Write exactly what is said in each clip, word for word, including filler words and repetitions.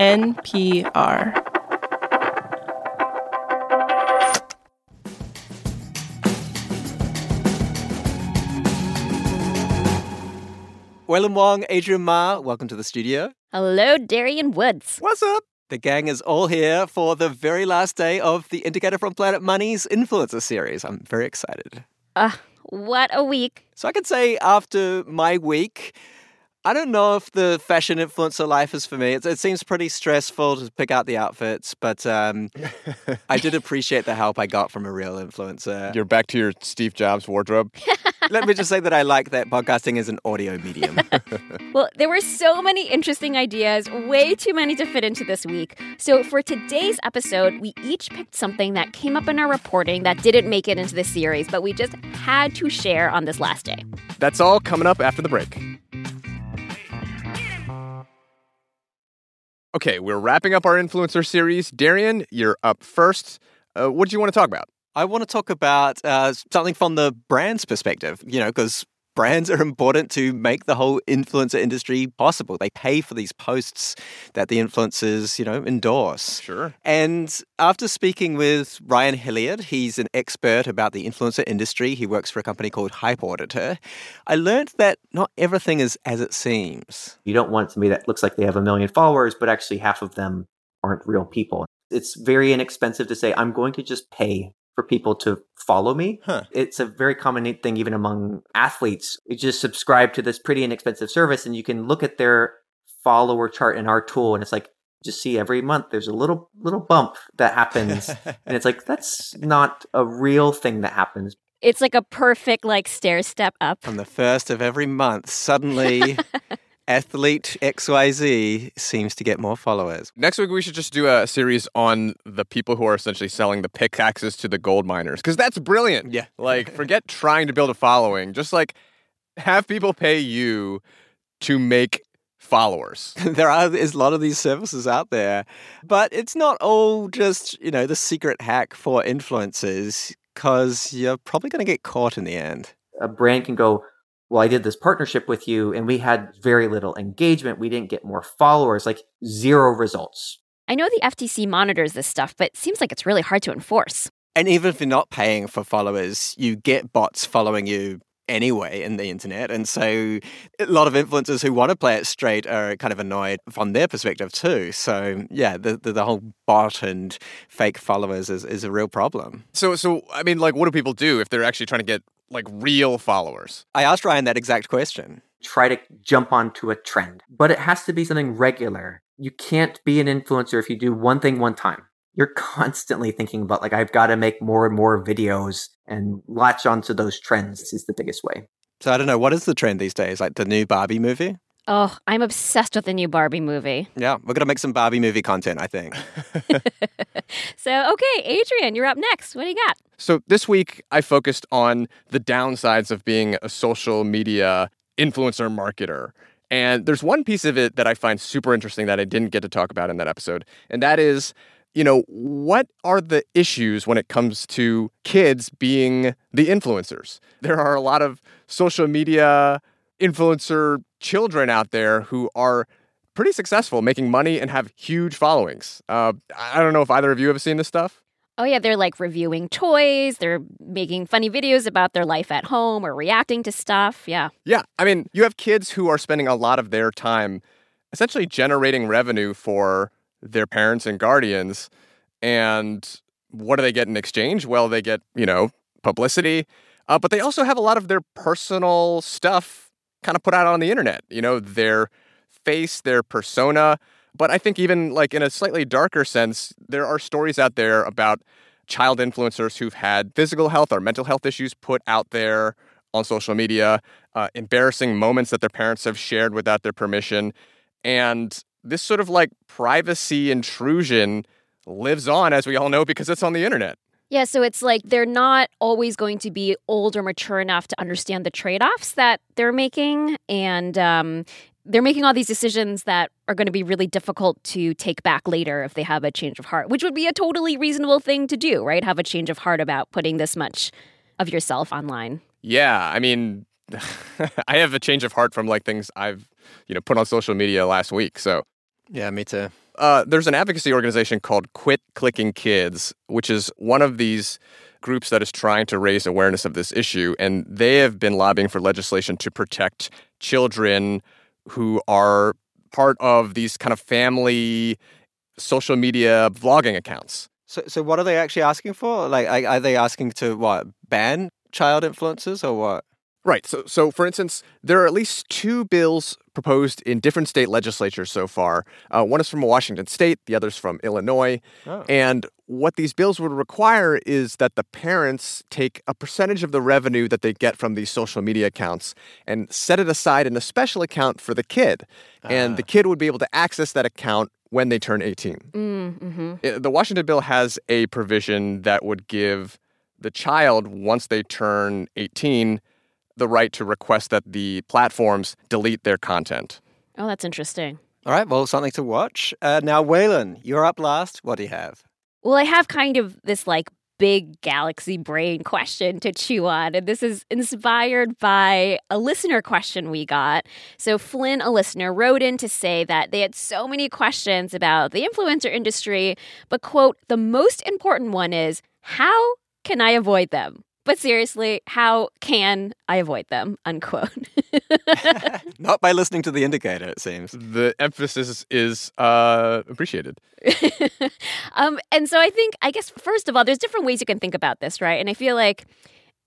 N P R. Wellen Wong, Adrian Ma, welcome to the studio. Hello, Darian Woods. What's up? The gang is all here for the very last day of The Indicator from Planet Money's Influencer series. I'm very excited. Ah, uh, what a week. So I could say after my week, I don't know if the fashion influencer life is for me. It, it seems pretty stressful to pick out the outfits, but um, I did appreciate the help I got from a real influencer. You're back to your Steve Jobs wardrobe. Let me just say that I like that podcasting is an audio medium. Well, there were so many interesting ideas, way too many to fit into this week. So for today's episode, we each picked something that came up in our reporting that didn't make it into the series, but we just had to share on this last day. That's all coming up after the break. Okay, we're wrapping up our influencer series. Darian, you're up first. Uh, what do you want to talk about? I want to talk about uh, something from the brand's perspective, you know, because brands are important to make the whole influencer industry possible. They pay for these posts that the influencers, you know, endorse. Sure. And after speaking with Ryan Hilliard, he's an expert about the influencer industry. He works for a company called Hype Auditor. I learned that not everything is as it seems. You don't want somebody that looks like they have a million followers, but actually half of them aren't real people. It's very inexpensive to say, I'm going to just pay for people to follow me. Huh. It's a very common thing, even among athletes. You just subscribe to this pretty inexpensive service and you can look at their follower chart in our tool. And it's like, just see every month, there's a little, little bump that happens. And it's like, that's not a real thing that happens. It's like a perfect, like, stair step up. On the first of every month, suddenly athlete X Y Z seems to get more followers. Next week, we should just do a series on the people who are essentially selling the pickaxes to the gold miners, because that's brilliant. Yeah. Like, forget trying to build a following. Just, like, have people pay you to make followers. There are there's a lot of these services out there, but it's not all just, you know, the secret hack for influencers, because you're probably going to get caught in the end. A brand can go, well, I did this partnership with you and we had very little engagement. We didn't get more followers, like zero results. I know the F T C monitors this stuff, but it seems like it's really hard to enforce. And even if you're not paying for followers, you get bots following you anyway in the internet. And so a lot of influencers who want to play it straight are kind of annoyed from their perspective too. So yeah, the the, the whole bot and fake followers is, is a real problem. So, so, I mean, like, what do people do if they're actually trying to get like real followers? I asked Ryan that exact question. Try to jump onto a trend, but it has to be something regular. You can't be an influencer if you do one thing one time. You're constantly thinking about, like, I've got to make more and more videos and latch onto those trends is the biggest way. So I don't know, what is the trend these days? Like the new Barbie movie? Oh, I'm obsessed with the new Barbie movie. Yeah, we're going to make some Barbie movie content, I think. So, okay, Adrian, you're up next. What do you got? So this week, I focused on the downsides of being a social media influencer marketer. And there's one piece of it that I find super interesting that I didn't get to talk about in that episode. And that is, you know, what are the issues when it comes to kids being the influencers? There are a lot of social media influencer children out there who are pretty successful, making money and have huge followings. Uh, I don't know if either of you have seen this stuff. Oh, yeah, they're like reviewing toys. They're making funny videos about their life at home or reacting to stuff. Yeah. Yeah. I mean, you have kids who are spending a lot of their time essentially generating revenue for their parents and guardians. And what do they get in exchange? Well, they get, you know, publicity. Uh, but they also have a lot of their personal stuff kind of put out on the internet, you know, their face, their persona. But I think even like in a slightly darker sense, there are stories out there about child influencers who've had physical health or mental health issues put out there on social media, uh, embarrassing moments that their parents have shared without their permission. And this sort of like privacy intrusion lives on, as we all know, because it's on the internet. Yeah, so it's like they're not always going to be old or mature enough to understand the trade-offs that they're making. And um, they're making all these decisions that are going to be really difficult to take back later if they have a change of heart, which would be a totally reasonable thing to do, right? Have a change of heart about putting this much of yourself online. Yeah, I mean, I have a change of heart from like things I've, you know, put on social media last week, so. Yeah, me too. Uh, there's an advocacy organization called Quit Clicking Kids, which is one of these groups that is trying to raise awareness of this issue. And they have been lobbying for legislation to protect children who are part of these kind of family social media vlogging accounts. So so what are they actually asking for? Like, are they asking to, what, ban child influencers or what? Right. So, so for instance, there are at least two bills proposed in different state legislatures so far. Uh, one is from Washington state, the other's from Illinois. Oh. And what these bills would require is that the parents take a percentage of the revenue that they get from these social media accounts and set it aside in a special account for the kid. Ah. And the kid would be able to access that account when they turn eighteen. Mm-hmm. The Washington bill has a provision that would give the child, once they turn eighteen, the right to request that the platforms delete their content. Oh, that's interesting. All right, well, something to watch. Uh, now, Waylon, you're up last. What do you have? Well, I have kind of this, like, big galaxy brain question to chew on, and this is inspired by a listener question we got. So Flynn, a listener, wrote in to say that they had so many questions about the influencer industry, but, quote, the most important one is, how can I avoid them? But seriously, how can I avoid them? Unquote. Not by listening to The Indicator, it seems. The emphasis is uh, appreciated. um, and so I think, I guess, first of all, there's different ways you can think about this, right? And I feel like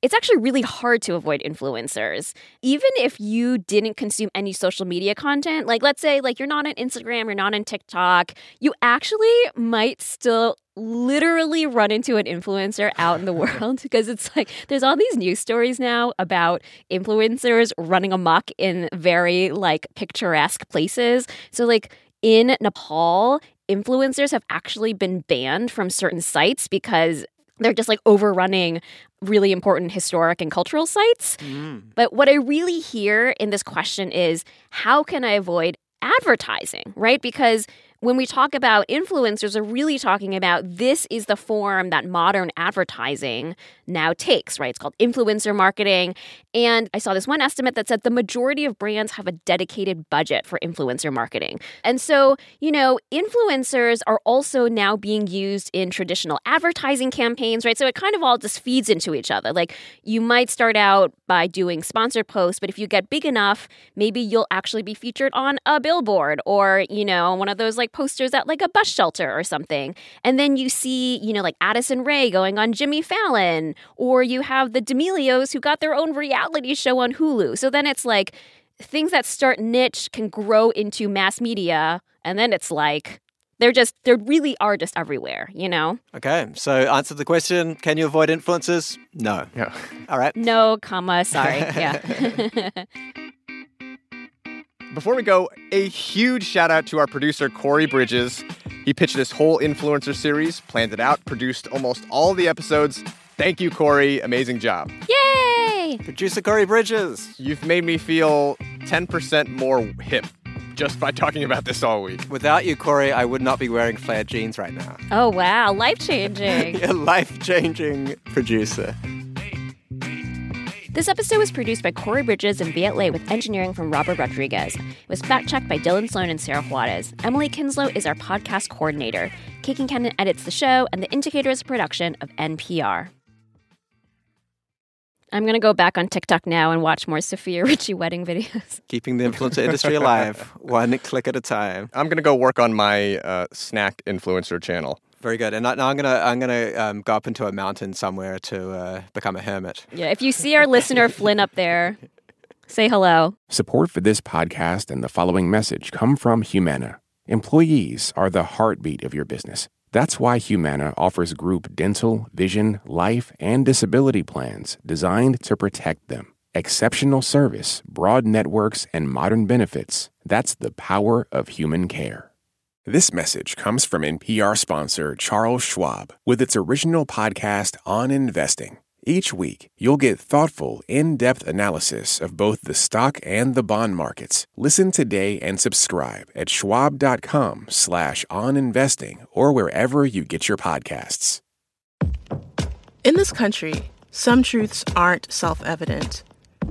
it's actually really hard to avoid influencers. Even if you didn't consume any social media content, like let's say like you're not on Instagram, you're not on TikTok, you actually might still literally run into an influencer out in the world because it's like there's all these news stories now about influencers running amok in very like picturesque places. So like in Nepal, influencers have actually been banned from certain sites because they're just like overrunning really important historic and cultural sites. Mm. But what I really hear in this question is, how can I avoid advertising, right? Because when we talk about influencers, we're really talking about this is the form that modern advertising now takes, right? It's called influencer marketing. And I saw this one estimate that said the majority of brands have a dedicated budget for influencer marketing. And so, you know, influencers are also now being used in traditional advertising campaigns, right? So it kind of all just feeds into each other. Like you might start out by doing sponsored posts, but if you get big enough, maybe you'll actually be featured on a billboard or, you know, one of those like posters at like a bus shelter or something. And then you see, you know, like Addison Rae going on Jimmy Fallon, or you have the D'Amelios who got their own reality show on Hulu. So then it's like things that start niche can grow into mass media. And then it's like, they're just, they really are just everywhere, you know? Okay. So answer the question, can you avoid influencers? No. Yeah. All right. No, comma, sorry. Yeah. Before we go, a huge shout out to our producer, Corey Bridges. He pitched this whole influencer series, planned it out, produced almost all the episodes. Thank you, Corey. Amazing job. Yay! Producer Corey Bridges. You've made me feel ten percent more hip just by talking about this all week. Without you, Corey, I would not be wearing flared jeans right now. Oh, wow. Life-changing. You're a life-changing producer. This episode was produced by Corey Bridges and Viet Le with engineering from Robert Rodriguez. It was fact-checked by Dylan Sloan and Sarah Juarez. Emily Kinslow is our podcast coordinator. Kate Concannon edits the show, and The Indicator is a production of N P R. I'm going to go back on TikTok now and watch more Sofia Richie wedding videos. Keeping the influencer industry alive, one click at a time. I'm going to go work on my uh, snack influencer channel. Very good. And now I'm gonna I'm gonna um, go up into a mountain somewhere to uh, become a hermit. Yeah. If you see our listener Flynn up there, say hello. Support for this podcast and the following message come from Humana. Employees are the heartbeat of your business. That's why Humana offers group dental, vision, life, and disability plans designed to protect them. Exceptional service, broad networks, and modern benefits. That's the power of human care. This message comes from N P R sponsor Charles Schwab with its original podcast on investing. Each week, you'll get thoughtful, in-depth analysis of both the stock and the bond markets. Listen today and subscribe at schwab.com slash oninvesting or wherever you get your podcasts. In this country, some truths aren't self-evident.